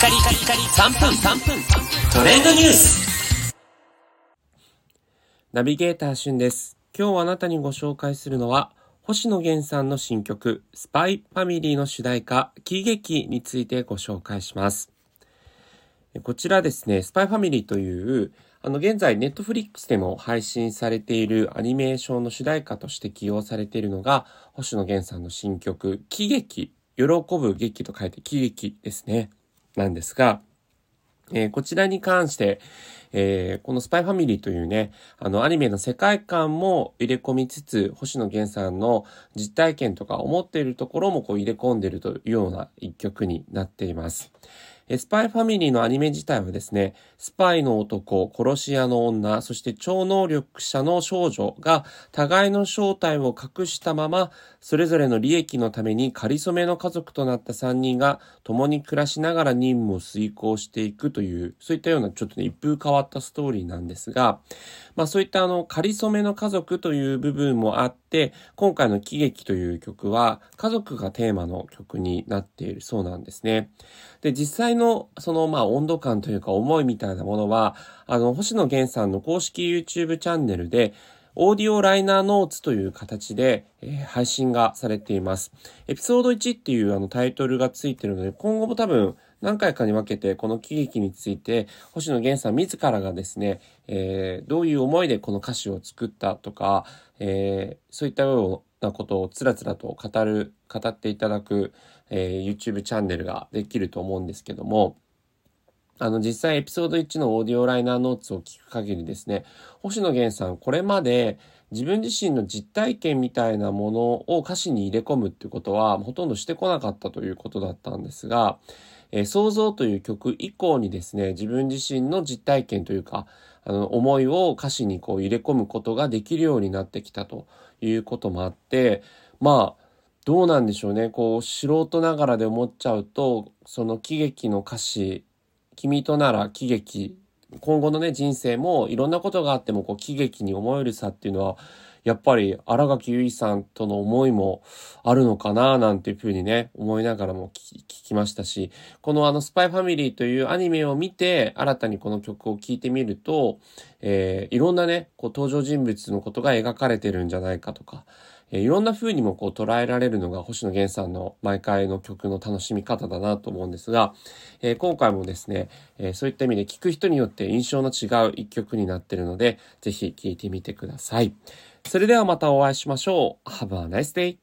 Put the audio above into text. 3分トレンドニュースナビゲーターしゅんです。今日あなたにご紹介するのは星野源さんの新曲スパイファミリーの主題歌喜劇についてご紹介します。こちらですね、スパイファミリーという現在ネットフリックスでも配信されているアニメーションの主題歌として起用されているのが星野源さんの新曲喜劇、喜ぶ劇と書いて喜劇ですね、なんですが、こちらに関して、このスパイファミリーというね、アニメの世界観も入れ込みつつ、星野源さんの実体験とか思っているところもこう入れ込んでいるというような一曲になっています。スパイファミリーのアニメ自体はですね、スパイの男、殺し屋の女、そして超能力者の少女が互いの正体を隠したまま、それぞれの利益のために仮初めの家族となった3人が共に暮らしながら任務を遂行していくという、そういったようなちょっとね、一風変わったストーリーなんですが、そういった仮初めの家族という部分もあって、今回の喜劇という曲は家族がテーマの曲になっているそうなんですね。で、実際の温度感というか思いみたいなものは星野源さんの公式 YouTube チャンネルでオーディオライナーノーツという形で、配信がされています。エピソード1っていうタイトルがついているので、今後も多分何回かに分けてこの喜劇について星野源さん自らがですね、どういう思いでこの歌詞を作ったとか、そういったようなことをつらつらと語っていただく、YouTube チャンネルができると思うんですけども、実際エピソード1のオーディオライナーノーツを聞く限りですね、星野源さんこれまで自分自身の実体験みたいなものを歌詞に入れ込むっていうことはほとんどしてこなかったということだったんですが、想像という曲以降にですね、自分自身の実体験というか思いを歌詞にこう入れ込むことができるようになってきたということもあって、どうなんでしょうね、素人ながらで思っちゃうと、その喜劇の歌詞、君となら喜劇、今後のね人生もいろんなことがあっても喜劇に思える差っていうのはやっぱり新垣結衣さんとの思いもあるのかななんていうふうにね思いながらも聞きましたし、このスパイファミリーというアニメを見て新たにこの曲を聴いてみると、いろんなね登場人物のことが描かれてるんじゃないかとか、いろんな風にも捉えられるのが星野源さんの毎回の曲の楽しみ方だなと思うんですが、今回もですね、そういった意味で聴く人によって印象の違う一曲になっているので、ぜひ聴いてみてください。それではまたお会いしましょう。Have a nice day!